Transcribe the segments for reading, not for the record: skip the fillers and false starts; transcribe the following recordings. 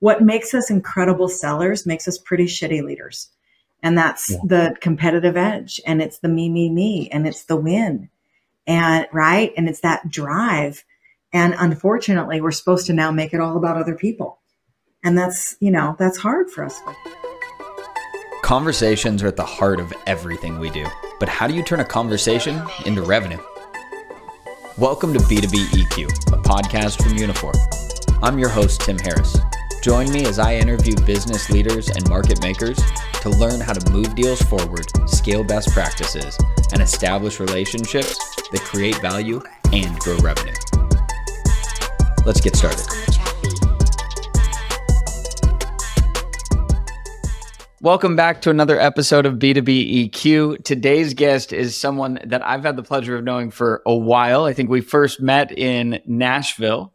what makes us incredible sellers makes us pretty shitty leaders. And that's the competitive edge, and it's the me, and it's the win, and right. And it's that drive. And unfortunately, we're supposed to now make it all about other people. And that's, you know, that's hard for us. Conversations are at the heart of everything we do, but how do you turn a conversation into revenue? Welcome to B2B EQ, a podcast from Unifor. I'm your host, Tim Harris. Join me as I interview business leaders and market makers to learn how to move deals forward, scale best practices, and establish relationships that create value and grow revenue. Let's get started. Welcome back to another episode of B2B EQ. Today's guest is someone that I've had the pleasure of knowing for a while. I think we first met in Nashville,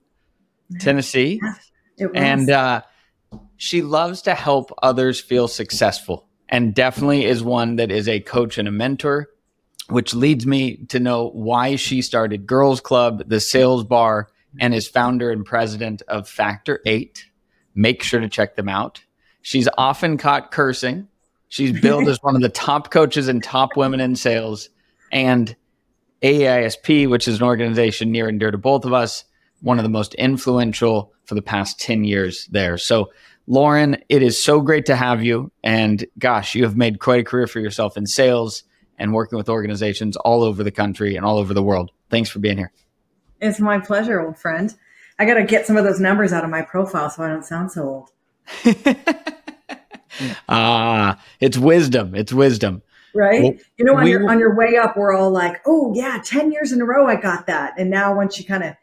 Tennessee. Yes. And she loves to help others feel successful, and definitely is one that is a coach and a mentor, which leads me to know why she started Girls Club, the Sales Bar, and is founder and president of Factor 8. Make sure to check them out. She's often caught cursing. She's billed as one of the top coaches and top women in sales, and AA-ISP, which is an organization near and dear to both of us, one of the most influential for the past 10 years there. So Lauren, it is so great to have you. And gosh, you have made quite a career for yourself in sales and working with organizations all over the country and all over the world. Thanks for being here. It's my pleasure, old friend. I got to get some of those numbers out of my profile so I don't sound so old. It's wisdom. It's wisdom. Right. Well, you know, on your way up, we're all like, oh yeah, 10 years in a row, I got that. And now once you kind of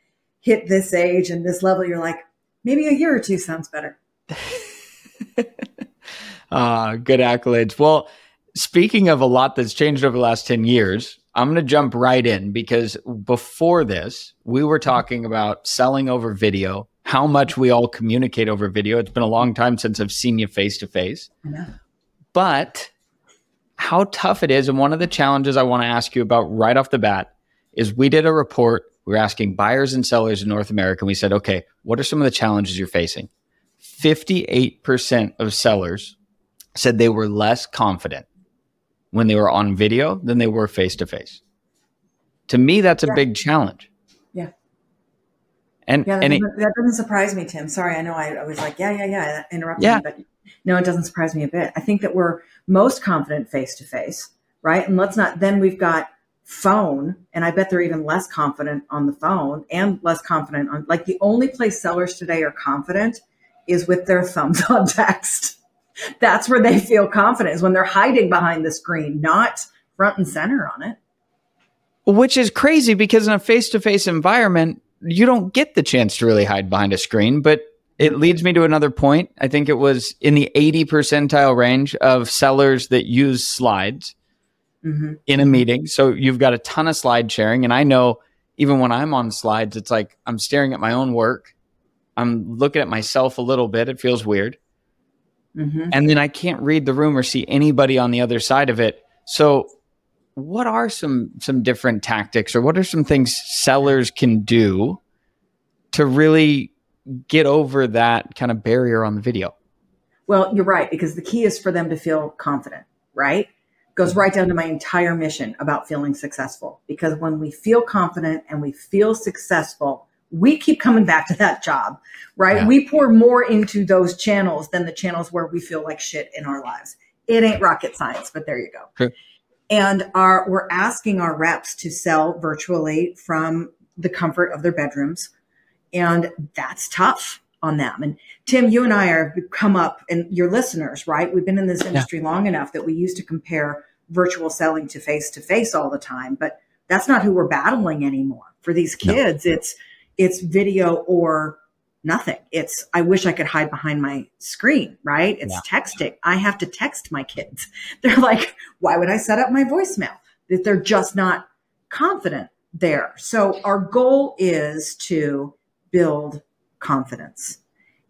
hit this age and this level, you're like, maybe a year or two sounds better. Good accolades. Well, speaking of a lot that's changed over the last 10 years, I'm going to jump right in, because before this, we were talking about selling over video, how much we all communicate over video. It's been a long time since I've seen you face to face, but how tough it is. And one of the challenges I want to ask you about right off the bat is we did a report. We're asking buyers and sellers in North America. And we said, okay, what are some of the challenges you're facing? 58% of sellers said they were less confident when they were on video than they were face-to-face. To me, that's a big challenge. Yeah. That doesn't surprise me, Tim. Sorry. I know I was like, I interrupted you, but no, it doesn't surprise me a bit. I think that we're most confident face-to-face, right? And then we've got phone, and I bet they're even less confident on the phone, and less confident on, like, the only place sellers today are confident is with their thumbs on text. That's where they feel confident, is when they're hiding behind the screen, not front and center on it. Which is crazy, because in a face-to-face environment, you don't get the chance to really hide behind a screen. But it leads me to another point. I think it was in the 80 percentile range of sellers that use slides. Mm-hmm. In a meeting. So you've got a ton of slide sharing. And I know even when I'm on slides, it's like I'm staring at my own work. I'm looking at myself a little bit. It feels weird. Mm-hmm. And then I can't read the room or see anybody on the other side of it. So what are some different tactics, or what are some things sellers can do to really get over that kind of barrier on the video? Well, you're right, because the key is for them to feel confident, right? Goes right down to my entire mission about feeling successful. Because when we feel confident and we feel successful, we keep coming back to that job, right? Yeah. We pour more into those channels than the channels where we feel like shit in our lives. It ain't rocket science, but there you go. Sure. And we're asking our reps to sell virtually from the comfort of their bedrooms. And that's tough on them. And Tim, you and I have come up, and your listeners, right? We've been in this industry long enough that we used to compare virtual selling to face-to-face all the time, but that's not who we're battling anymore. For these kids, it's video or nothing. It's, I wish I could hide behind my screen, right? It's texting. I have to text my kids. They're like, why would I set up my voicemail? That they're just not confident there. So our goal is to build confidence.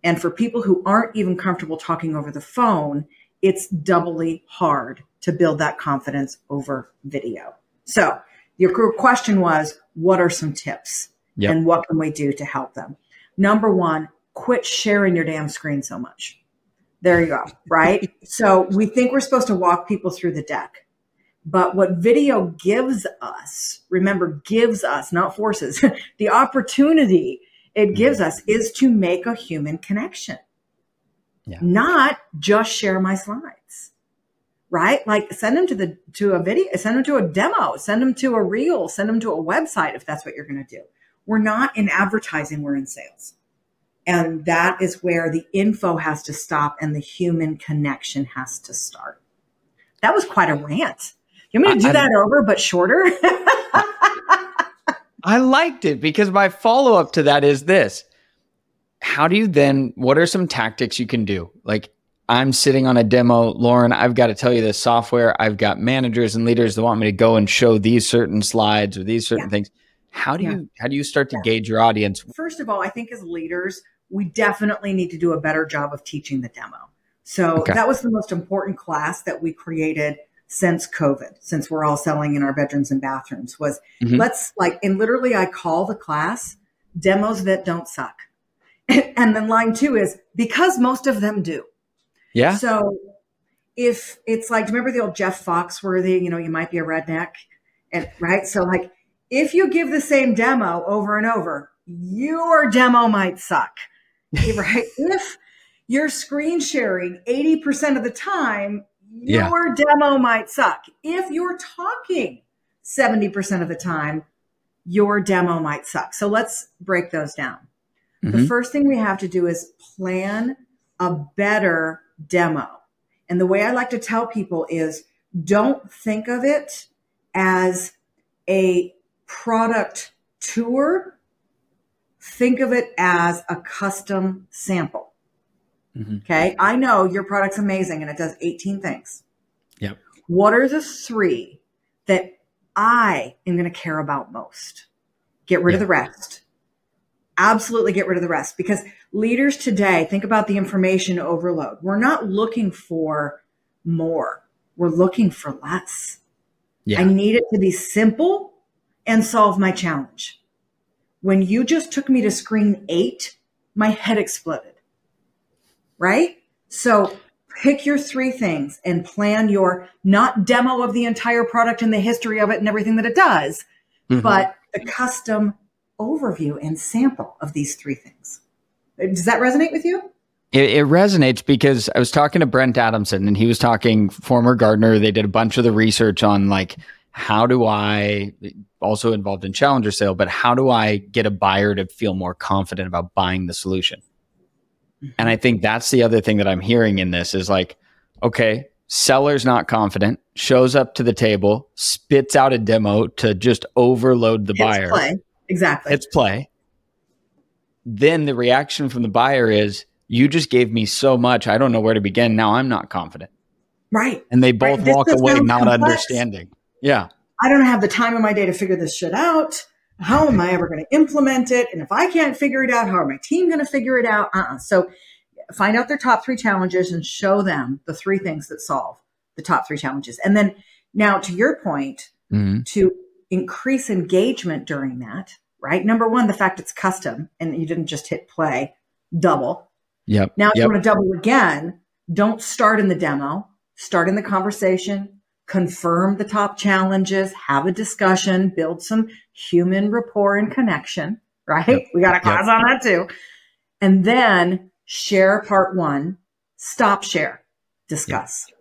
And for people who aren't even comfortable talking over the phone, it's doubly hard to build that confidence over video. So your question was, what are some tips and what can we do to help them? Number one, quit sharing your damn screen so much. There you go, right? So we think we're supposed to walk people through the deck. But what video gives us, remember, gives us, not forces, the opportunity it gives us is to make a human connection, not just share my slides, right? Like send them to a video, send them to a demo, send them to a reel, send them to a website if that's what you're going to do. We're not in advertising, we're in sales. And that is where the info has to stop and the human connection has to start. That was quite a rant. You want me to do that over, but shorter? I liked it because my follow-up to that is this. How do you then, what are some tactics you can do? Like I'm sitting on a demo, Lauren, I've got to tell you this software, I've got managers and leaders that want me to go and show these certain slides or these certain things. How do you start to gauge your audience? First of all, I think as leaders, we definitely need to do a better job of teaching the demo. So that was the most important class that we created since COVID, since we're all selling in our bedrooms and bathrooms, was let's like, and literally I call the class demos that don't suck. And then line two is because most of them do. Yeah. So if it's like, remember the old Jeff Foxworthy, you know, you might be a redneck and right. So like, if you give the same demo over and over, your demo might suck, right? If you're screen sharing 80% of the time, your demo might suck. If you're talking 70% of the time, your demo might suck. So let's break those down. The first thing we have to do is plan a better demo. And the way I like to tell people is don't think of it as a product tour. Think of it as a custom sample. Okay. I know your product's amazing and it does 18 things. Yep. What are the three that I am going to care about most? Get rid of the rest. Absolutely get rid of the rest, because leaders today, think about the information overload. We're not looking for more. We're looking for less. Yeah. I need it to be simple and solve my challenge. When you just took me to screen 8, my head exploded. Right? So pick your three things and plan your not demo of the entire product and the history of it and everything that it does, but the custom overview and sample of these three things. Does that resonate with you? It resonates because I was talking to Brent Adamson and he was talking former Gardner. They did a bunch of the research on like, how do I, also involved in Challenger Sale, but how do I get a buyer to feel more confident about buying the solution? And I think that's the other thing that I'm hearing in this is like, okay, seller's not confident, shows up to the table, spits out a demo to just overload the buyer. Play. Exactly. It's play. Then the reaction from the buyer is, you just gave me so much. I don't know where to begin. Now I'm not confident. Right. And they both walk away not understanding. Yeah. I don't have the time in my day to figure this shit out. How am I ever going to implement it? And if I can't figure it out, how are my team going to figure it out? So find out their top three challenges and show them the three things that solve the top three challenges. And then now to your point, to increase engagement during that, right? Number one, the fact it's custom and you didn't just hit play, double. Yep. Now if you want to double again, don't start in the demo, start in the conversation. Confirm the top challenges, have a discussion, build some human rapport and connection, right? Yep. We got a class on that too. And then share part one, stop, share, discuss. Yep.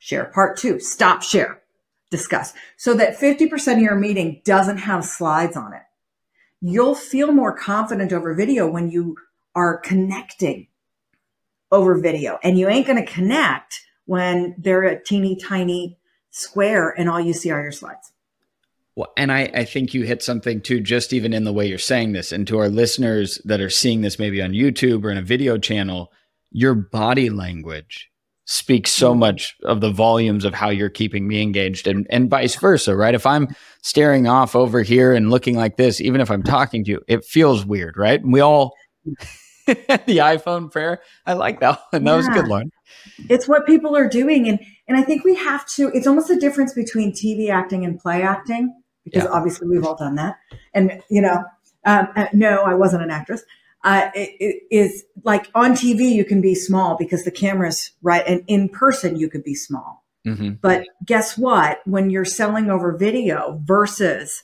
Share part two, stop, share, discuss. So that 50% of your meeting doesn't have slides on it. You'll feel more confident over video when you are connecting over video, and you ain't going to connect when they're a teeny tiny square and all you see are your slides. Well, and I think you hit something too, just even in the way you're saying this, and to our listeners that are seeing this maybe on YouTube or in a video channel, your body language speaks so much of the volumes of how you're keeping me engaged, and vice versa, right? If I'm staring off over here and looking like this, even if I'm talking to you, it feels weird, right? And we all, the iPhone prayer, I like that one. That was a good one. It's what people are doing. And I think we have to, it's almost a difference between TV acting and play acting, because obviously we've all done that. And, you know, no, I wasn't an actress. it is like on TV, you can be small because the camera's right. And in person, you could be small. Mm-hmm. But guess what? When you're selling over video versus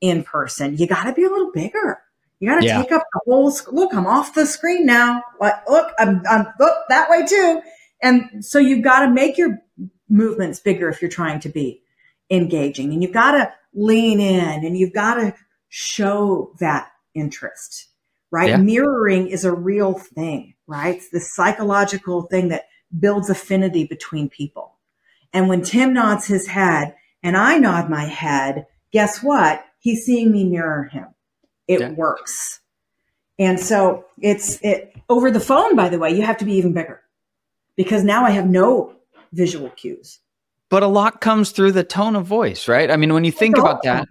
in person, you got to be a little bigger. You got to take up the whole, look, I'm off the screen now. Like, look, I'm that way too. And so you've got to make your movements bigger if you're trying to be engaging, and you've got to lean in, and you've got to show that interest, right? Yeah. Mirroring is a real thing, right? It's this psychological thing that builds affinity between people. And when Tim nods his head and I nod my head, guess what? He's seeing me mirror him. It works. And so it's over the phone, by the way, you have to be even bigger because now I have no visual cues. But a lot comes through the tone of voice, right? I mean, when you think about that,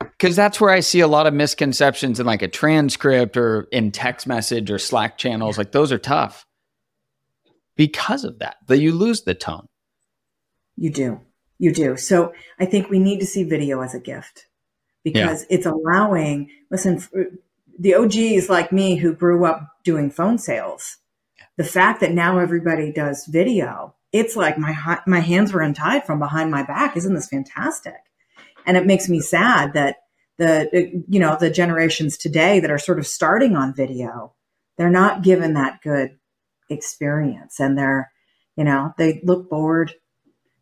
because that's where I see a lot of misconceptions in like a transcript or in text message or Slack channels, like those are tough because of that, that you lose the tone. You do. So I think we need to see video as a gift. Because it's allowing, listen, the OGs like me who grew up doing phone sales, the fact that now everybody does video, it's like my hands were untied from behind my back. Isn't this fantastic? And it makes me sad that the generations today that are sort of starting on video, they're not given that good experience, and they look bored.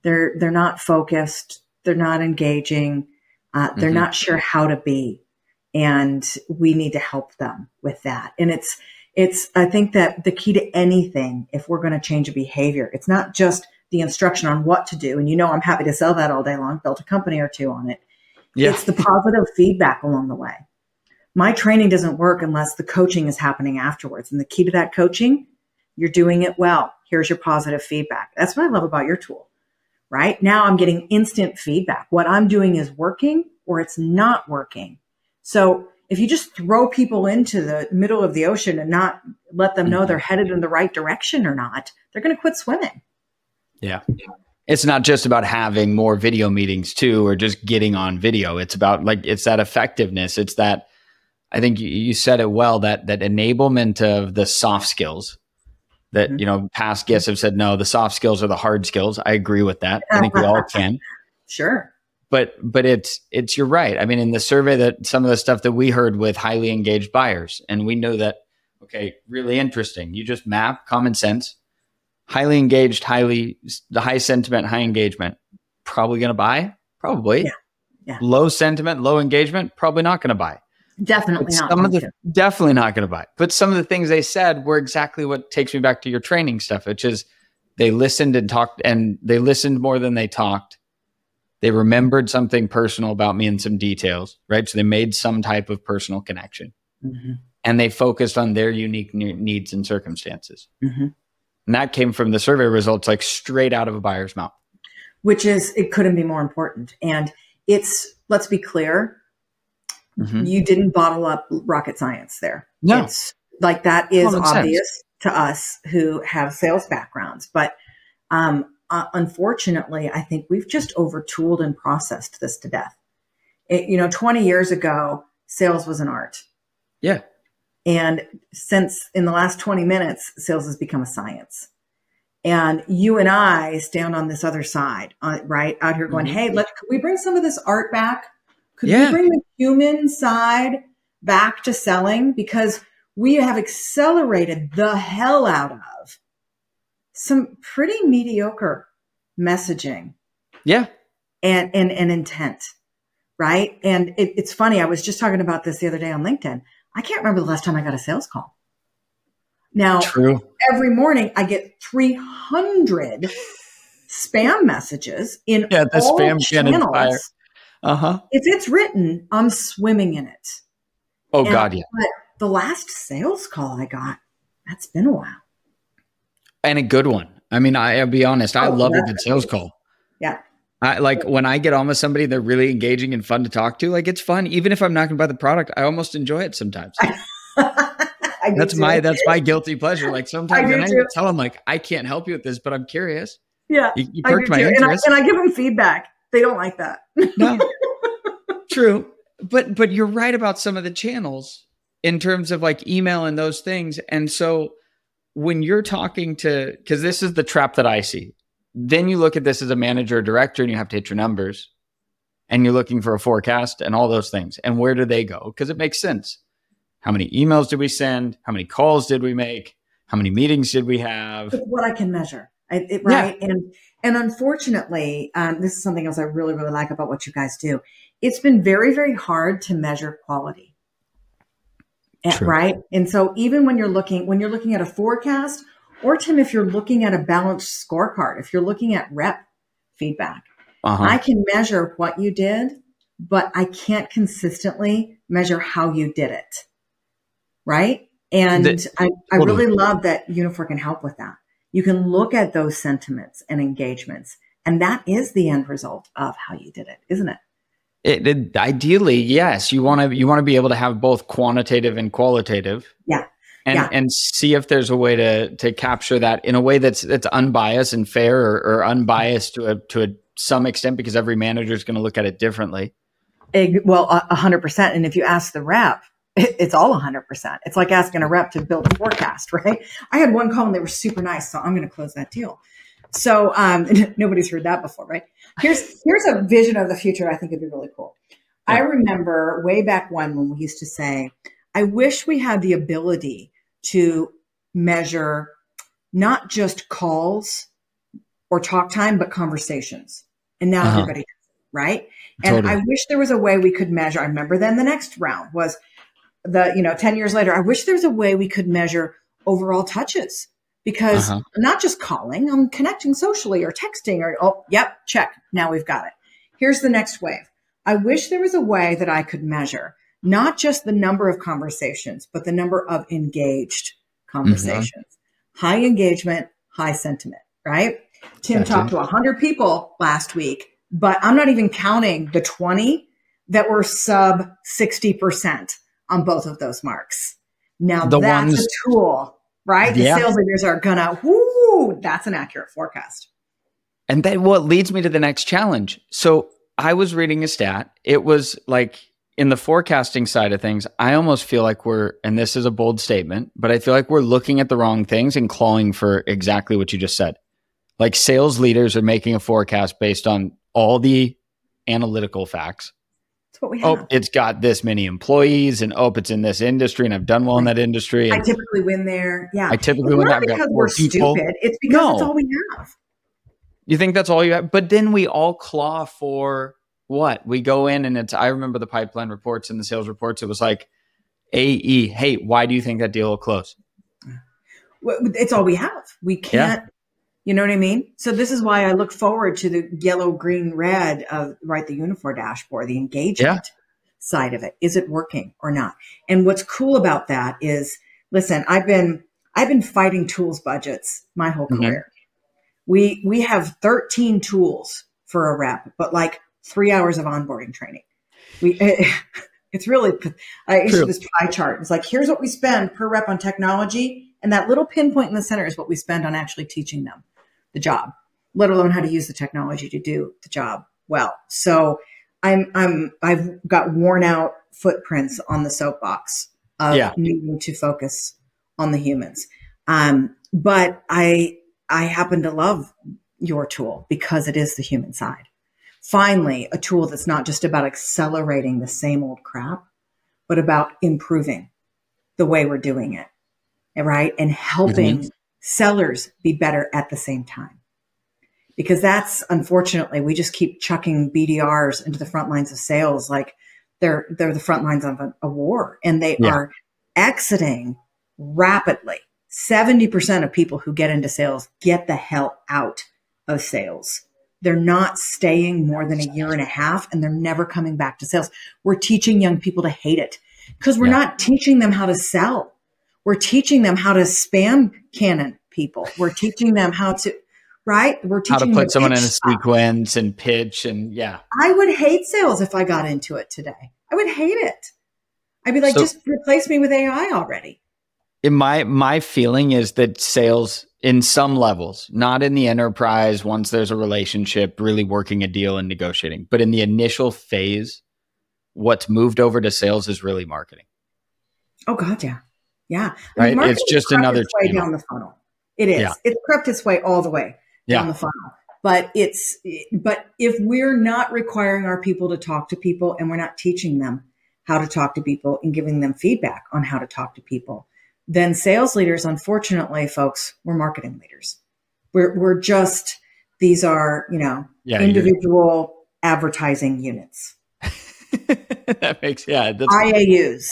They're not focused. They're not engaging. They're mm-hmm. not sure how to be, and we need to help them with that. And it's I think that the key to anything, if we're going to change a behavior, it's not just the instruction on what to do. And I'm happy to sell that all day long, built a company or two on it. Yeah. It's the positive feedback along the way. My training doesn't work unless the coaching is happening afterwards. And the key to that coaching, you're doing it well. Here's your positive feedback. That's what I love about your tool. Right now I'm getting instant feedback. What I'm doing is working or it's not working. So if you just throw people into the middle of the ocean and not let them know they're headed in the right direction or not, they're going to quit swimming. Yeah. It's not just about having more video meetings too, or just getting on video. It's about it's that effectiveness. It's that, I think you said it well, that enablement of the soft skills. That, past guests have said, no, the soft skills are the hard skills. I agree with that. I think we all can. Sure. But it's, you're right. I mean, in the survey that some of the stuff that we heard with highly engaged buyers, and we know that, okay, really interesting. You just map common sense, highly engaged, the high sentiment, high engagement, probably going to buy, probably. Yeah. Low sentiment, low engagement, probably not going to buy. Definitely not going to buy. But some of the things they said were exactly what takes me back to your training stuff, which is they listened and talked, and they listened more than they talked. They remembered something personal about me and some details, right? So they made some type of personal connection, mm-hmm. and they focused on their unique needs and circumstances. Mm-hmm. And that came from the survey results, like straight out of a buyer's mouth. Which is, it couldn't be more important. And it's, let's be clear. Mm-hmm. You didn't bottle up rocket science there. No. It's like that is obvious to us who have sales backgrounds. But unfortunately, I think we've just overtooled and processed this to death. 20 years ago, sales was an art. Yeah. And since in the last 20 minutes, sales has become a science. And you and I stand on this other side, right? Out here going, mm-hmm. hey, could we bring some of this art back? Could we bring the human side back to selling? Because we have accelerated the hell out of some pretty mediocre messaging. Yeah. And intent, right? And it's funny. I was just talking about this the other day on LinkedIn. I can't remember the last time I got a sales call. Now, every morning I get 300 spam messages in all spam channels. Fire. Uh-huh. If it's written, I'm swimming in it. Oh, God, yeah. But the last sales call I got, that's been a while. And a good one. I mean, I'll be honest. I love a good sales call. Yeah. I like when I get on with somebody, they're really engaging and fun to talk to. Like, it's fun. Even if I'm not going to buy the product, I almost enjoy it sometimes. That's my guilty pleasure. Like sometimes I tell them like, I can't help you with this, but I'm curious. Yeah. You perked my interest. And I give them feedback. They don't like that. No. True. But you're right about some of the channels. in terms of like email and those things. And so when you're talking to, because this is the trap that I see, then you look at this as a manager or director and you have to hit your numbers and you're looking for a forecast and all those things. And where do they go? Because it makes sense. How many emails did we send? How many calls did we make? How many meetings did we have? It's what I can measure, right? Yeah. And unfortunately, this is something else I really, really like about what you guys do. It's been very, very hard to measure quality, right? And so even when you're looking at a forecast, or Tim, if you're looking at a balanced scorecard, if you're looking at rep feedback, I can measure what you did, but I can't consistently measure how you did it. Right. And I really love that Unifor can help with that. You can look at those sentiments and engagements, and that is the end result of how you did it, isn't it? It ideally, yes. You want to be able to have both quantitative and qualitative. Yeah. And see if there's a way to capture that in a way that's unbiased and fair, or unbiased to some extent, because every manager is going to look at it differently. Well, 100%. And if you ask the rep, it's all 100%. It's like asking a rep to build a forecast, right? I had one call and they were super nice, so I'm going to close that deal. So nobody's heard that before, right? Here's a vision of the future I think would be really cool. Yeah. I remember way back when we used to say, I wish we had the ability to measure not just calls or talk time, but conversations. And now everybody does it, right? And totally. I wish there was a way we could measure. I remember then the next round was 10 years later, I wish there was a way we could measure overall touches, because I'm not just calling, I'm connecting socially or texting or, check. Now we've got it. Here's the next wave. I wish there was a way that I could measure not just the number of conversations, but the number of engaged conversations, high engagement, high sentiment, right? Tim talked to 100 people last week, but I'm not even counting the 20 that were sub 60%. On both of those marks. Now that's a tool, right? The sales leaders are gonna, that's an accurate forecast. And then what leads me to the next challenge. So I was reading a stat. It was like in the forecasting side of things, I almost feel like and this is a bold statement, but I feel like we're looking at the wrong things and clawing for exactly what you just said. Like sales leaders are making a forecast based on all the analytical facts. What we have. Oh, it's got this many employees, and it's in this industry, and I've done well in that industry. I typically win there. Yeah, Not because we're stupid. It's because it's all we have. You think that's all you have, but then we all claw for what we go in, and I remember the pipeline reports and the sales reports. It was like, AE, hey, why do you think that deal will close? Well, it's all we have. We can't. Yeah. You know what I mean? So this is why I look forward to the yellow, green, red of the Unifor dashboard, the engagement side of it. Is it working or not? And what's cool about that is, listen, I've been fighting tools budgets my whole career. We have 13 tools for a rep, but like 3 hours of onboarding training. It's really, I issued this pie chart. It's like, here's what we spend per rep on technology, and that little pinpoint in the center is what we spend on actually teaching them the job, let alone how to use the technology to do the job well. So I've got worn out footprints on the soapbox of needing to focus on the humans. But I happen to love your tool because it is the human side. Finally, a tool that's not just about accelerating the same old crap, but about improving the way we're doing it, right? And helping sellers be better at the same time. Because that's, unfortunately, we just keep chucking BDRs into the front lines of sales like they're the front lines of a war, and they are exiting rapidly. 70% of people who get into sales get the hell out of sales. They're not staying more than a year and a half, and they're never coming back to sales. We're teaching young people to hate it because we're not teaching them how to sell. We're teaching them how to spam cannon people. We're teaching them how to, right? We're teaching how to put someone in a sequence and pitch and I would hate sales if I got into it today. I would hate it. I'd be like, just replace me with AI already. My feeling is that sales in some levels, not in the enterprise, once there's a relationship, really working a deal and negotiating, but in the initial phase, what's moved over to sales is really marketing. Oh, God, yeah. Yeah. I mean, right? It's just another way down the funnel. It is. Yeah. It's crept its way all the way down the funnel. But it's, but if we're not requiring our people to talk to people and we're not teaching them how to talk to people and giving them feedback on how to talk to people, then sales leaders, unfortunately, folks, we're marketing leaders. We're just, these are, you know, individual advertising units. That makes, that's IAUs.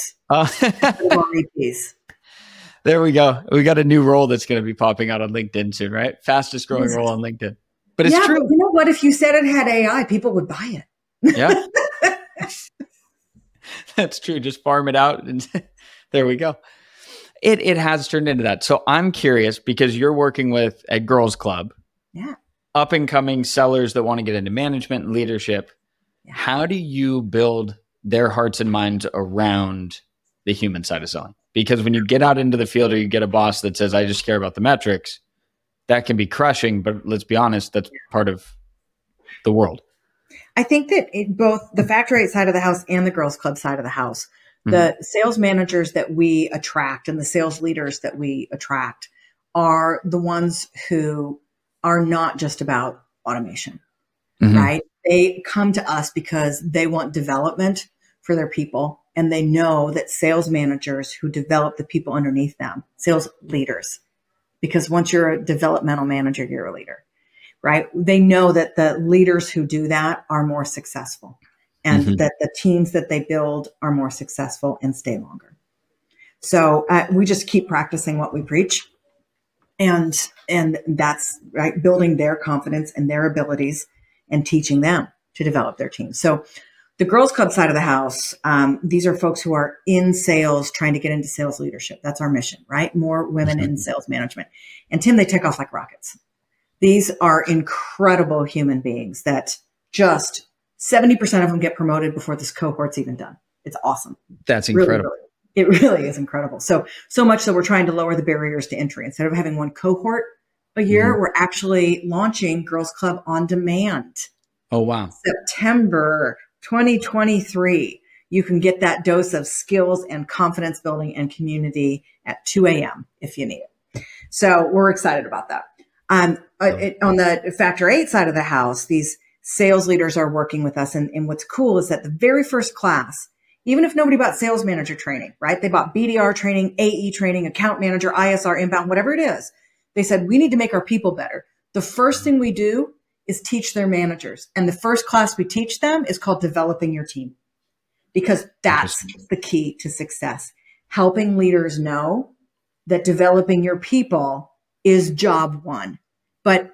There we go. We got a new role that's going to be popping out on LinkedIn soon, right? Fastest growing role on LinkedIn. But it's true. But you know what? If you said it had AI, people would buy it. That's true. Just farm it out. And there we go. It has turned into that. So I'm curious, because you're working with a Girls Club, up and coming sellers that want to get into management and leadership. Yeah. How do you build their hearts and minds around the human side of selling? Because when you get out into the field or you get a boss that says, I just care about the metrics, that can be crushing. But let's be honest, that's part of the world. I think that both the Factor 8 side of the house and the Girls Club side of the house, the sales managers that we attract and the sales leaders that we attract are the ones who are not just about automation, right? They come to us because they want development for their people. And they know that sales managers who develop the people underneath them, sales leaders, because once you're a developmental manager, you're a leader, right? They know that the leaders who do that are more successful and that the teams that they build are more successful and stay longer. So we just keep practicing what we preach. And that's right, building their confidence and their abilities and teaching them to develop their team. So the Girls Club side of the house, these are folks who are in sales, trying to get into sales leadership. That's our mission, right? More women in sales management. And Tim, they take off like rockets. These are incredible human beings that just 70% of them get promoted before this cohort's even done. It's awesome. That's incredible. Really, really, it really is incredible. So much so we're trying to lower the barriers to entry. Instead of having one cohort a year, we're actually launching Girls Club on demand. Oh, wow. September 2023, you can get that dose of skills and confidence building and community at 2 a.m. if you need it. So we're excited about that. On the Factor 8 side of the house, these sales leaders are working with us. And what's cool is that the very first class, even if nobody bought sales manager training, right? They bought BDR training, AE training, account manager, ISR, inbound, whatever it is. They said, we need to make our people better. The first thing we do is teach their managers. And the first class we teach them is called developing your team, because that's the key to success. Helping leaders know that developing your people is job one. But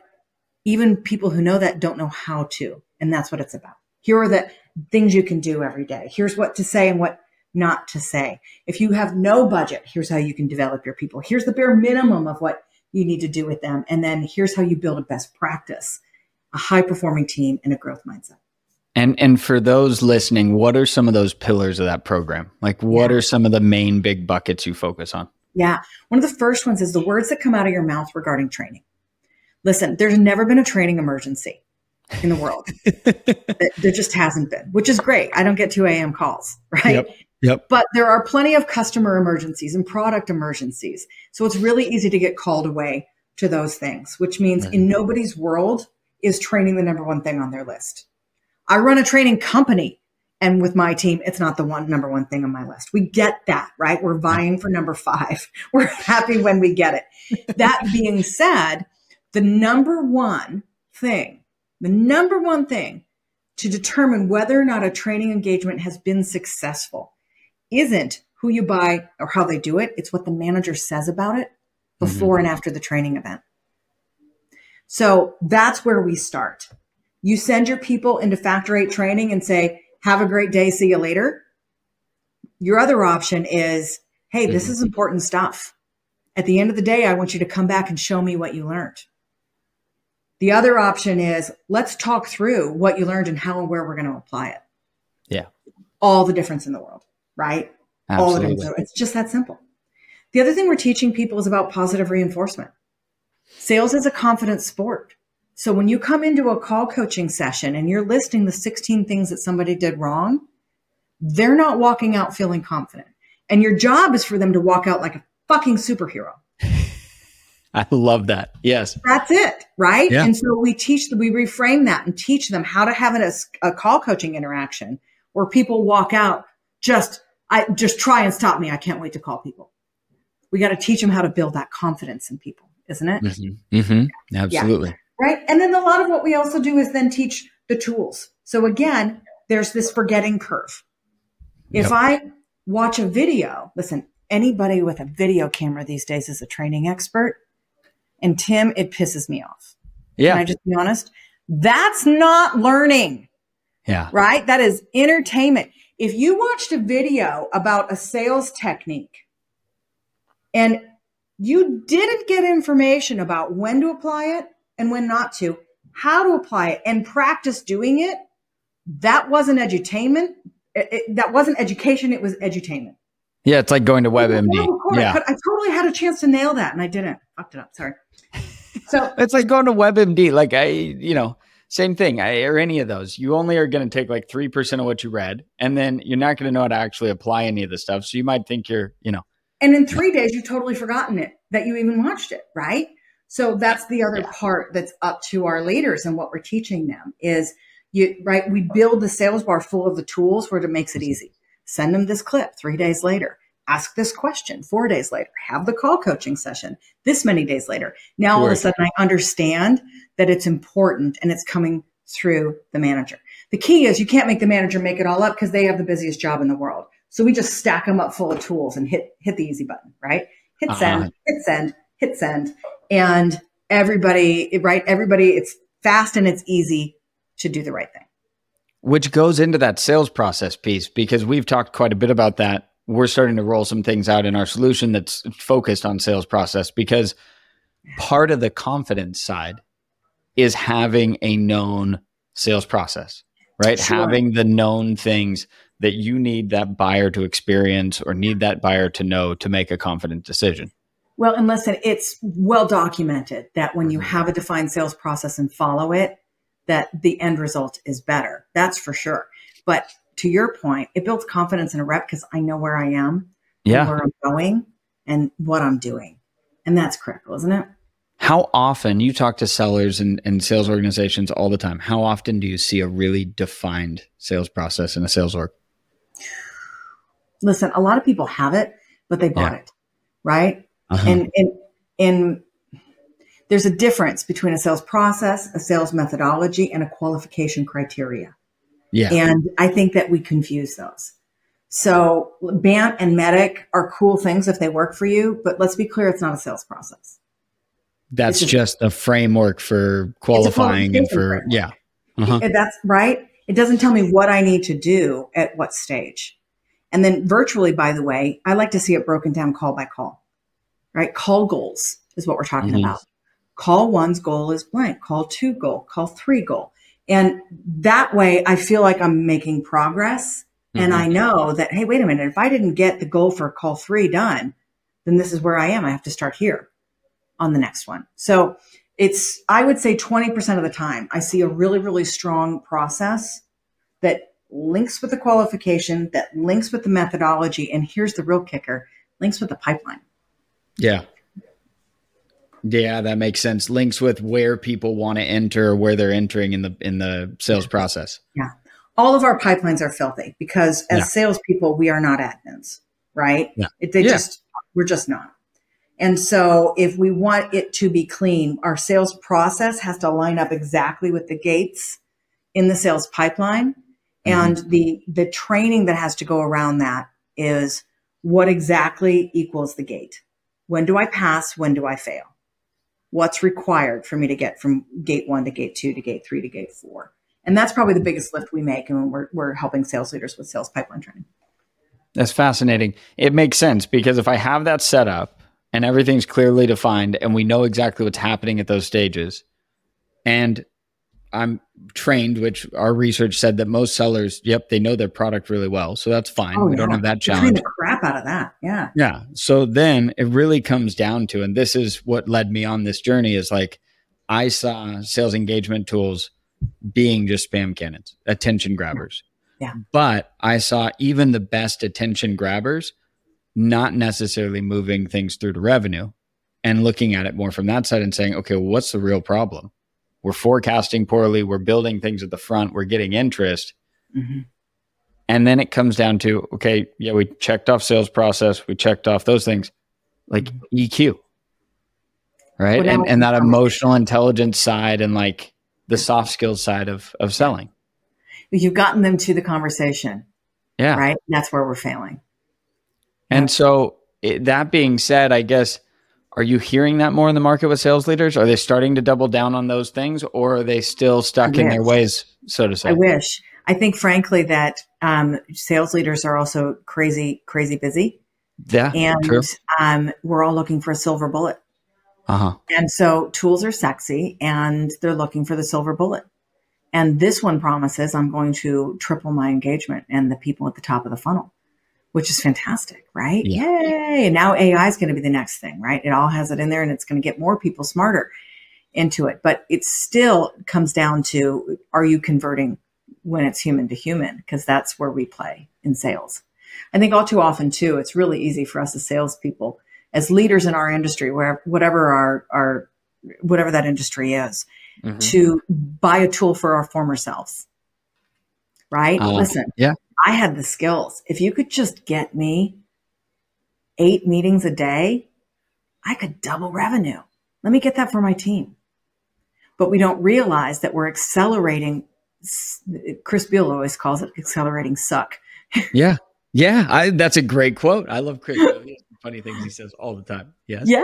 even people who know that don't know how to, and that's what it's about. Here are the things you can do every day. Here's what to say and what not to say. If you have no budget, here's how you can develop your people. Here's the bare minimum of what you need to do with them. And then here's how you build a best practice, a high-performing team, and a growth mindset. And for those listening, what are some of those pillars of that program? Like, what are some of the main big buckets you focus on? Yeah. One of the first ones is the words that come out of your mouth regarding training. Listen, there's never been a training emergency in the world. There just hasn't been, which is great. I don't get 2 a.m. calls, right? Yep. But there are plenty of customer emergencies and product emergencies. So it's really easy to get called away to those things, which means in nobody's world is training the number one thing on their list. I run a training company, and with my team, it's not the number one thing on my list. We get that, right? We're vying for number 5. We're happy when we get it. That being said, the number one thing to determine whether or not a training engagement has been successful isn't who you buy or how they do it. It's what the manager says about it before and after the training event. So that's where we start. You send your people into Factor 8 training and say, have a great day, see you later. Your other option is, hey, this is important stuff. At the end of the day, I want you to come back and show me what you learned. The other option is, let's talk through what you learned and how and where we're going to apply it. Yeah. All the difference in the world, right? Absolutely. All the difference. It's just that simple. The other thing we're teaching people is about positive reinforcement. Sales is a confidence sport. So when you come into a call coaching session and you're listing the 16 things that somebody did wrong, they're not walking out feeling confident. And your job is for them to walk out like a fucking superhero. I love that. Yes. That's it. Right. Yeah. And so we reframe that and teach them how to have a call coaching interaction where people walk out just try and stop me. I can't wait to call people. We got to teach them how to build that confidence in people, isn't it? Mm-hmm. Mm-hmm. Yeah. Absolutely. Yeah. Right. And then a lot of what we also do is then teach the tools. So again, there's this forgetting curve. If I watch a video, listen, anybody with a video camera these days is a training expert. And Tim, it pisses me off. Yeah. Can I just be honest? That's not learning. Yeah. Right? That is entertainment. If you watched a video about a sales technique and you didn't get information about when to apply it and when not to, how to apply it and practice doing it, that wasn't edutainment. That wasn't education. It was edutainment. Yeah, it's like going to WebMD. Yeah. I totally had a chance to nail that and I didn't. Fucked it up. Sorry. So it's like going to WebMD. Like same thing. Or any of those. You only are going to take like 3% of what you read, and then you're not going to know how to actually apply any of the stuff. So you might think you're. And in 3 days, you've totally forgotten it that you even watched it, right? So that's the other part that's up to our leaders and what we're teaching them is we build the sales bar full of the tools where it makes it easy. Send them this clip 3 days later. Ask this question 4 days later. Have the call coaching session this many days later. Now all of a sudden I understand that it's important and it's coming through the manager. The key is you can't make the manager make it all up because they have the busiest job in the world. So we just stack them up full of tools and hit the easy button, right? Hit send, hit send, hit send. And everybody, it's fast and it's easy to do the right thing. Which goes into that sales process piece, because we've talked quite a bit about that. We're starting to roll some things out in our solution that's focused on sales process, because part of the confidence side is having a known sales process, right? Sure. Having the known things that you need that buyer to experience or need that buyer to know to make a confident decision. Well, and listen, it's well documented that when you have a defined sales process and follow it, that the end result is better. That's for sure. But to your point, it builds confidence in a rep because I know where I am, and where I'm going, and what I'm doing. And that's critical, isn't it? How often, you talk to sellers and sales organizations all the time, how often do you see a really defined sales process in a sales org? Listen, a lot of people have it, but they bought it, right? Uh-huh. And there's a difference between a sales process, a sales methodology, and a qualification criteria. Yeah. And I think that we confuse those. So BANT and MEDIC are cool things if they work for you, but let's be clear, it's not a sales process. That's just a framework for qualifying and for, yeah. Uh-huh. That's right. It doesn't tell me what I need to do at what stage. And then virtually, by the way, I like to see it broken down call by call, right? Call goals is what we're talking about. Call one's goal is blank, call two goal, call three goal. And that way I feel like I'm making progress. Mm-hmm. And I know that, hey, wait a minute, if I didn't get the goal for call three done, then this is where I am. I have to start here on the next one. So I would say 20% of the time, I see a really, really strong process that links with the qualification, that links with the methodology. And here's the real kicker, links with the pipeline. Yeah. Yeah, that makes sense. Links with where people want to enter, where they're entering in the sales process. Yeah. All of our pipelines are filthy because as salespeople, we are not admins, right? Yeah. We're just not. And so if we want it to be clean, our sales process has to line up exactly with the gates in the sales pipeline. Mm-hmm. And the training that has to go around that is what exactly equals the gate. When do I pass? When do I fail? What's required for me to get from gate one to gate two to gate three to gate four? And that's probably the biggest lift we make. And we're helping sales leaders with sales pipeline training. That's fascinating. It makes sense because if I have that set up and everything's clearly defined and we know exactly what's happening at those stages and I'm trained, which our research said that most sellers, they know their product really well. So that's fine. We don't have that challenge. Train the crap out of that. Yeah. Yeah. So then it really comes down to, and this is what led me on this journey is like, I saw sales engagement tools being just spam cannons, attention grabbers. Yeah. But I saw even the best attention grabbers not necessarily moving things through to revenue and looking at it more from that side and saying, okay, well, what's the real problem? We're forecasting poorly. We're building things at the front. We're getting interest. Mm-hmm. And then it comes down to, okay, yeah, we checked off sales process. We checked off those things, like EQ, right? Well, and that emotional intelligence side and like the soft skills side of selling. You've gotten them to the conversation. Yeah. Right. And that's where we're failing. And so that being said, I guess, are you hearing that more in the market with sales leaders? Are they starting to double down on those things, or are they still stuck in their ways, so to say? I wish. I think, frankly, that sales leaders are also crazy busy. Yeah, and true. We're all looking for a silver bullet. Uh-huh. And so tools are sexy, and they're looking for the silver bullet. And this one promises I'm going to triple my engagement and the people at the top of the funnel, which is fantastic, right? Yeah. Yay! And now AI is going to be the next thing, right? It all has it in there, and it's going to get more people smarter into it. But it still comes down to, are you converting when it's human to human? Because that's where we play in sales. I think all too often too, it's really easy for us as salespeople, as leaders in our industry, where whatever our whatever that industry is, mm-hmm. to buy a tool for our former selves. Right? Listen, yeah. I had the skills. If you could just get me 8 meetings a day, I could double revenue. Let me get that for my team. But we don't realize that we're accelerating. Chris Beal always calls it accelerating suck. Yeah. Yeah. That's a great quote. I love Chris Beal. He has some funny things he says all the time. Yes. Yeah.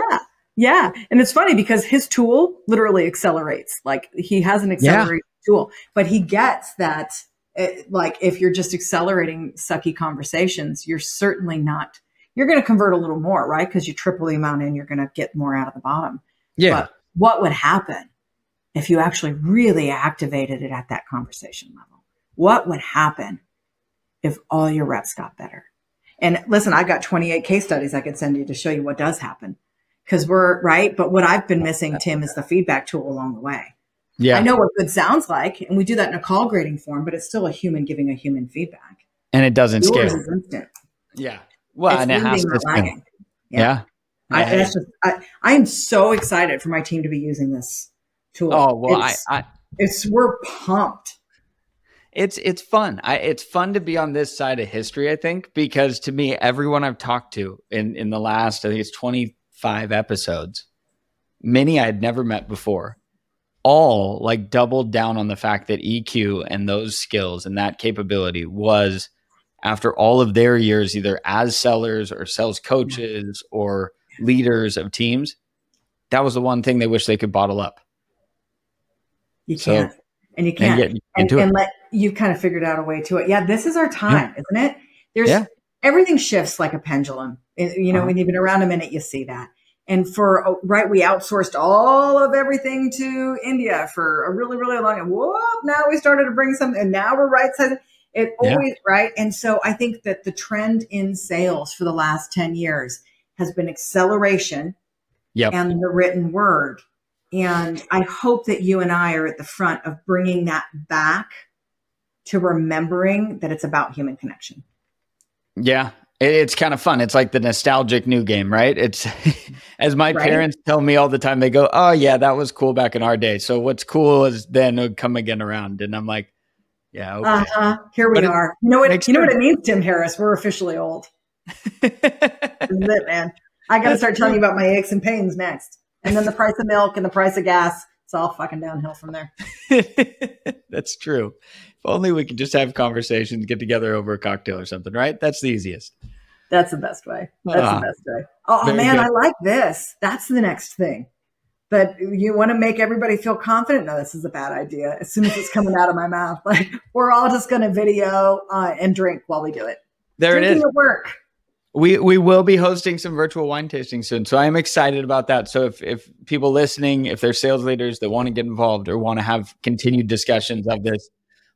Yeah. And it's funny because his tool literally accelerates. Like he has an accelerating tool, but he gets that. Like if you're just accelerating sucky conversations, you're certainly not, you're going to convert a little more, right? Because you triple the amount and you're going to get more out of the bottom. Yeah. But what would happen if you actually really activated it at that conversation level? What would happen if all your reps got better? And listen, I got 28 case studies I could send you to show you what does happen. Because we're right. But what I've been missing, Tim, is the feedback tool along the way. Yeah. I know what good sounds like, and we do that in a call grading form, but it's still a human giving a human feedback. And it doesn't scale. Yeah. Well, it's and it has to scale. Yeah. I am so excited for my team to be using this tool. Oh, well, we're pumped. It's fun. It's fun to be on this side of history, I think, because to me, everyone I've talked to in the last, I think it's 25 episodes, many I had never met before, all like doubled down on the fact that EQ and those skills and that capability was, after all of their years, either as sellers or sales coaches or leaders of teams, that was the one thing they wish they could bottle up. You can't, and you can't, you kind of figured out a way to it. Yeah. This is our time, isn't it? There's everything shifts like a pendulum, you know, when you've been around a minute, you see that. And we outsourced all of everything to India for a really, really long time. Whoop, now we started to bring something, and now we're right-sizing. It always, right? And so I think that the trend in sales for the last 10 years has been acceleration and the written word. And I hope that you and I are at the front of bringing that back to remembering that it's about human connection. Yeah. It's kind of fun. It's like the nostalgic new game, right? It's as my parents tell me all the time, they go, oh yeah, that was cool back in our day. So what's cool is then it'll come again around. And I'm like, yeah, okay. Here we are. You know what it means, Tim Harris? We're officially old. That's it, man. I got to start telling you about my aches and pains next. And then the price of milk and the price of gas. It's all fucking downhill from there. That's true. If only we could just have conversations, get together over a cocktail or something, right? That's the easiest. That's the best way. The best way. Oh man, good. I like this. That's the next thing. But you want to make everybody feel confident? No, this is a bad idea. As soon as it's coming out of my mouth, like we're all just going to video and drink while we do it. Drinking it is. At work. We will be hosting some virtual wine tasting soon. So I am excited about that. So if people listening, if they're sales leaders that want to get involved or want to have continued discussions of this,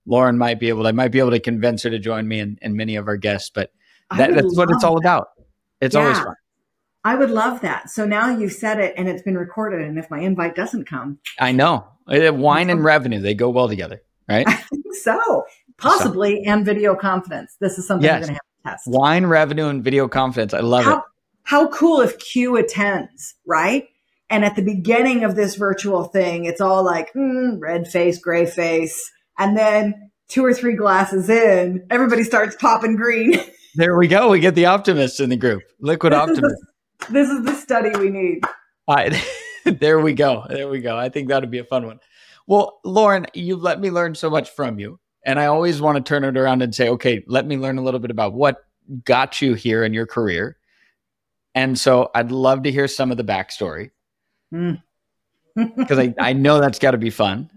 Lauren might be able to, I might be able to convince her to join me and many of our guests, but that's what it's all about. It's always fun. I would love that. So now you've said it and it's been recorded. And if my invite doesn't come. I know. Wine and revenue, they go well together, right? I think so. Possibly, and video confidence. This is something we're going to have test. Wine revenue and video confidence. I love it. How cool if Q attends, right? And at the beginning of this virtual thing, it's all like red face, gray face. And then 2 or 3 glasses in, everybody starts popping green. There we go. We get the optimist in the group. Liquid optimist. This is the study we need. All right. There we go. There we go. I think that would be a fun one. Well, Lauren, you've let me learn so much from you. And I always want to turn it around and say, okay, let me learn a little bit about what got you here in your career. And so I'd love to hear some of the backstory. Because I know that's got to be fun.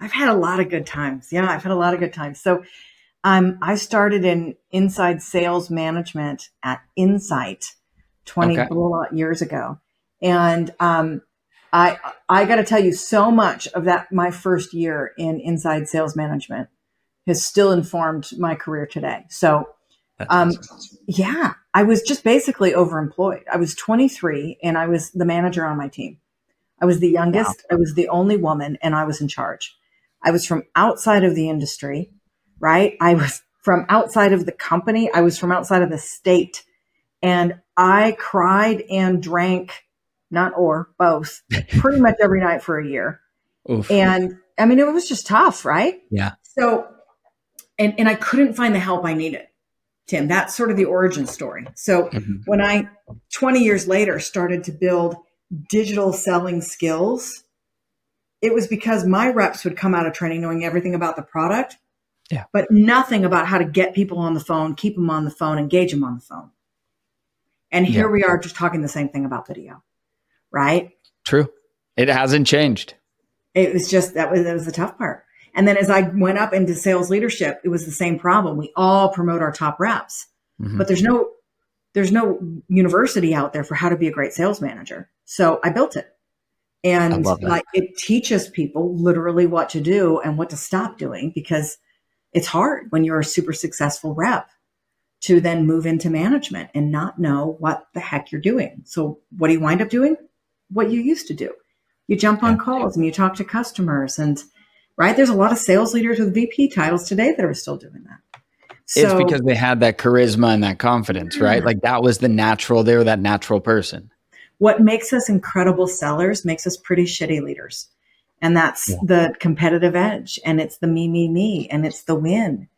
I've had a lot of good times. Yeah, I've had a lot of good times. So I started in inside sales management at Insight 20 years ago. And I got to tell you, so much of that, my first year in inside sales management has still informed my career today. So yeah, I was just basically overemployed. I was 23 and I was the manager on my team. I was the youngest. Wow. I was the only woman and I was in charge. I was from outside of the industry, right? I was from outside of the company. I was from outside of the state, and I cried and drank both pretty much every night for a year. Oof. And I mean, it was just tough, right? Yeah. So, and I couldn't find the help I needed. Tim, that's sort of the origin story. So when I, 20 years later, started to build digital selling skills, it was because my reps would come out of training knowing everything about the product, but nothing about how to get people on the phone, keep them on the phone, engage them on the phone. And here we are just talking the same thing about video, right? True. It hasn't changed. It was just, that was the tough part. And then as I went up into sales leadership, it was the same problem. We all promote our top reps, but there's no university out there for how to be a great sales manager. So I built it, and it teaches people literally what to do and what to stop doing, because it's hard when you're a super successful rep to then move into management and not know what the heck you're doing. So what do you wind up doing? What you used to do. You jump on calls and you talk to customers and right? There's a lot of sales leaders with VP titles today that are still doing that. So, it's because they had that charisma and that confidence, right? Like that was the natural, they were that natural person. What makes us incredible sellers makes us pretty shitty leaders. And that's the competitive edge. And it's the me, and it's the win.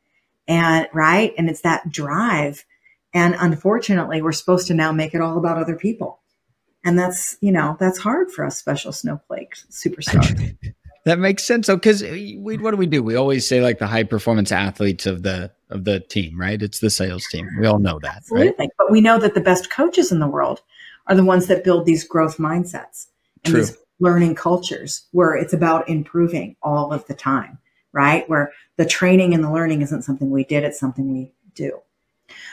And right. And it's that drive. And unfortunately, we're supposed to now make it all about other people. And that's, that's hard for us special snowflakes, superstars. That makes sense, though, because what do? We always say like the high performance athletes of the team, right? It's the sales team. We all know that, absolutely. Right? But we know that the best coaches in the world are the ones that build these growth mindsets and these learning cultures where it's about improving all of the time, right? Where the training and the learning isn't something we did; it's something we do.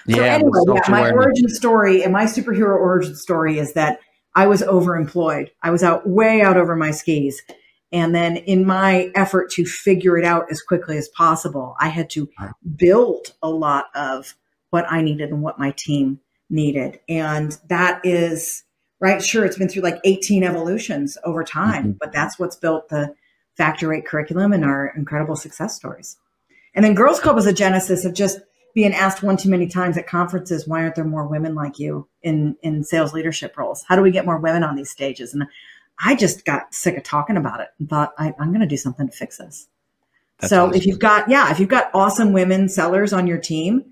So my origin story and my superhero origin story is that I was overemployed. I was way out over my skis. And then in my effort to figure it out as quickly as possible, I had to build a lot of what I needed and what my team needed. And that is, right, sure, it's been through like 18 evolutions over time, but that's what's built the Factor 8 curriculum and our incredible success stories. And then Girls Club was a genesis of just being asked one too many times at conferences, why aren't there more women like you in sales leadership roles? How do we get more women on these stages? And I just got sick of talking about it and thought I'm going to do something to fix this. That's so awesome. If you've got awesome women sellers on your team,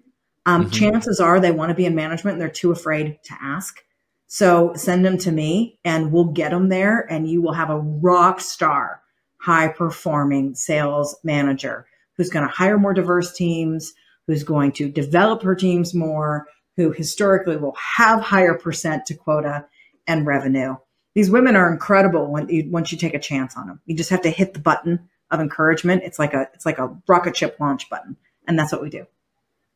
chances are they want to be in management and they're too afraid to ask. So send them to me and we'll get them there, and you will have a rock star, high performing sales manager who's going to hire more diverse teams, who's going to develop her teams more, who historically will have higher percent to quota and revenue. These women are incredible once you take a chance on them. You just have to hit the button of encouragement. It's like a rocket ship launch button. And that's what we do.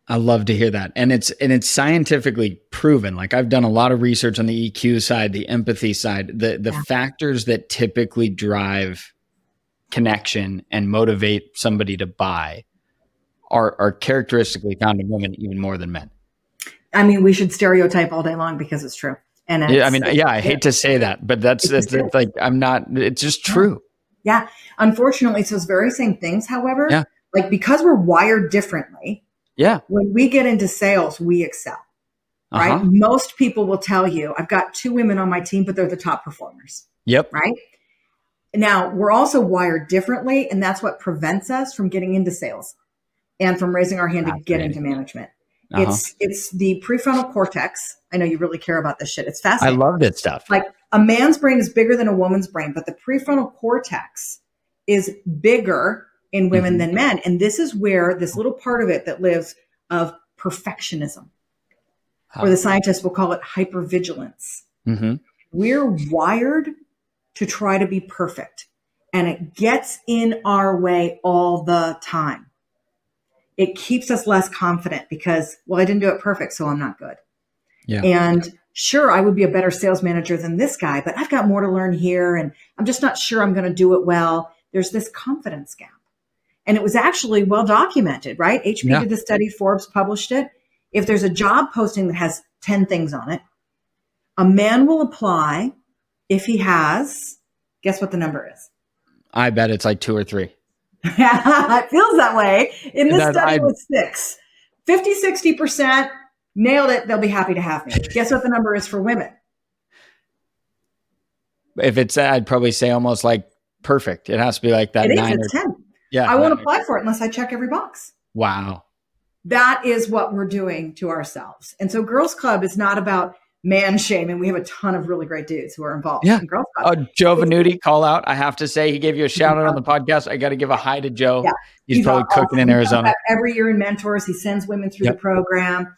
I love to hear that. And it's scientifically proven. Like I've done a lot of research on the EQ side, the empathy side, the factors that typically drive connection and motivate somebody to buy are characteristically found in women even more than men. I mean, we should stereotype all day long because it's true. And I hate to say that, but that's like, it's just true. Yeah. Unfortunately, it's those very same things. However, like because we're wired differently, Yeah. When we get into sales, we excel, right? Uh-huh. Most people will tell you, I've got two women on my team, but they're the top performers. Yep. Right? Now, we're also wired differently, and that's what prevents us from getting into sales and from raising our hand to get into management. Uh-huh. It's the prefrontal cortex. I know you really care about this shit. It's fascinating. I love that stuff. Like, a man's brain is bigger than a woman's brain, but the prefrontal cortex is bigger in women than men. And this is where this little part of it that lives of perfectionism, or the scientists will call it hypervigilance. Mm-hmm. We're wired to try to be perfect, and it gets in our way all the time. It keeps us less confident because, well, I didn't do it perfect, so I'm not good. Yeah. And sure, I would be a better sales manager than this guy, but I've got more to learn here, and I'm just not sure I'm going to do it well. There's this confidence gap. And it was actually well documented, right? HP did the study, Forbes published it. If there's a job posting that has 10 things on it, a man will apply if he has, guess what the number is? I bet it's like 2 or 3. It feels that way. In this study, it was 6. 50, 60%, nailed it. They'll be happy to have me. Guess what the number is for women? If it's, I'd probably say almost like perfect. It has to be like that. It 9 is, it's 10. Yeah, I won't apply for it unless I check every box. Wow. That is what we're doing to ourselves. And so Girls Club is not about man shame. And we have a ton of really great dudes who are involved in Girls Club. Joe Venuti, call out. I have to say, he gave you a shout out on the podcast. I got to give a hi to Joe. Yeah. He's probably cooking in Arizona. Every year in mentors, he sends women through the program.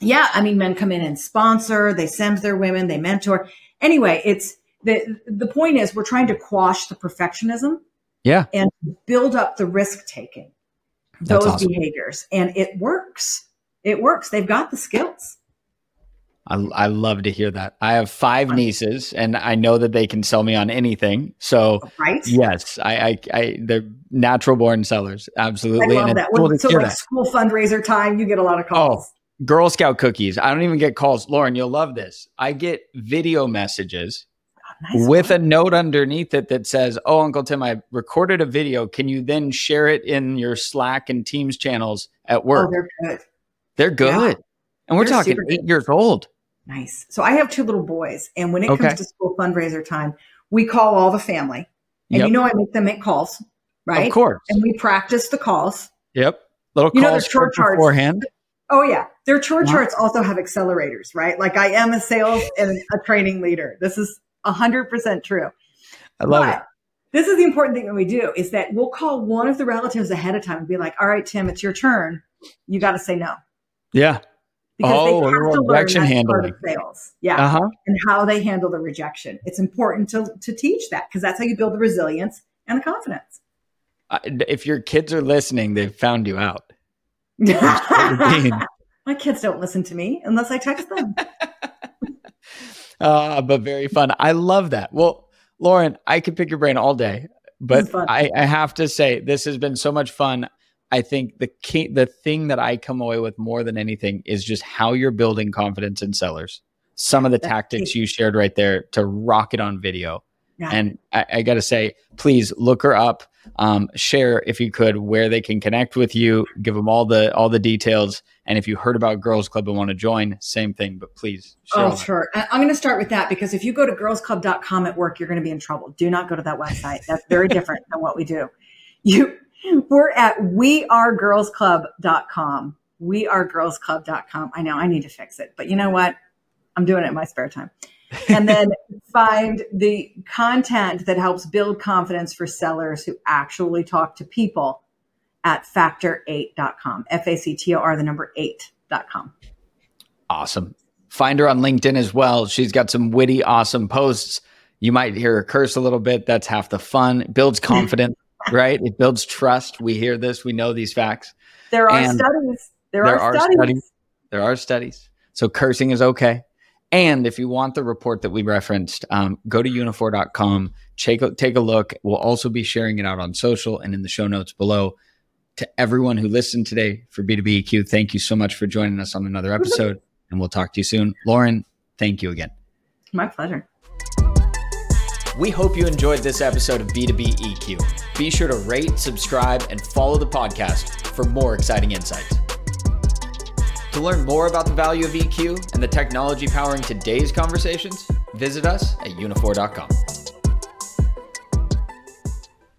Yeah. I mean, men come in and sponsor, they send their women, they mentor. Anyway, it's the point is we're trying to quash the perfectionism. Yeah. And build up the risk taking, those behaviors. And it works. It works. They've got the skills. I love to hear that. I have 5 nieces, and I know that they can sell me on anything. So yes, I they're natural born sellers. Absolutely. I love that. Cool, so like that. School fundraiser time, you get a lot of calls. Oh, Girl Scout cookies. I don't even get calls. Lauren, you'll love this. I get video messages. Nice with a note underneath it that says, oh, Uncle Tim, I recorded a video. Can you then share it in your Slack and Teams channels at work? Oh, they're good. They're good. Yeah. And we're talking 8 years old. Nice. So I have 2 little boys. And when it comes to school fundraiser time, we call all the family. And you know, I make them make calls, right? Of course. And we practice the calls. Yep. Little calls their chore charts beforehand. Oh, yeah. Their chore charts also have accelerators, right? Like, I am a sales and a training leader. This is 100% true. I love it. This is the important thing that we do is that we'll call one of the relatives ahead of time and be like, all right, Tim, it's your turn. You got to say no. Yeah. Because they have to learn that's part of sales. Yeah. Uh-huh. And how they handle the rejection. It's important to teach that because that's how you build the resilience and the confidence. If your kids are listening, they've found you out. My kids don't listen to me unless I text them. But very fun. I love that. Well, Lauren, I could pick your brain all day, but I have to say this has been so much fun. I think the thing that I come away with more than anything is just how you're building confidence in sellers. Some of the tactics you shared right there to rock it on video. Yeah. And I got to say, please look her up, share if you could, where they can connect with you, give them all the details. And if you heard about Girls Club and want to join, same thing, but please share. Oh, sure. I'm going to start with that because if you go to girlsclub.com at work, you're going to be in trouble. Do not go to that website. That's very different than what we do. We're at WeAreGirlsClub.com. WeAreGirlsClub.com. I know I need to fix it, but you know what? I'm doing it in my spare time. And then find the content that helps build confidence for sellers who actually talk to people at factor8.com, factor8.com. Awesome. Find her on LinkedIn as well. She's got some witty, awesome posts. You might hear her curse a little bit. That's half the fun. It builds confidence, right? It builds trust. We hear this. We know these facts. There are studies. There are studies. So cursing is okay. And if you want the report that we referenced, go to Unifor.com, take a look. We'll also be sharing it out on social and in the show notes below. To everyone who listened today for B2B EQ, thank you so much for joining us on another episode, and we'll talk to you soon. Lauren, thank you again. My pleasure. We hope you enjoyed this episode of B2B EQ. Be sure to rate, subscribe, and follow the podcast for more exciting insights. To learn more about the value of EQ and the technology powering today's conversations, visit us at Unifor.com.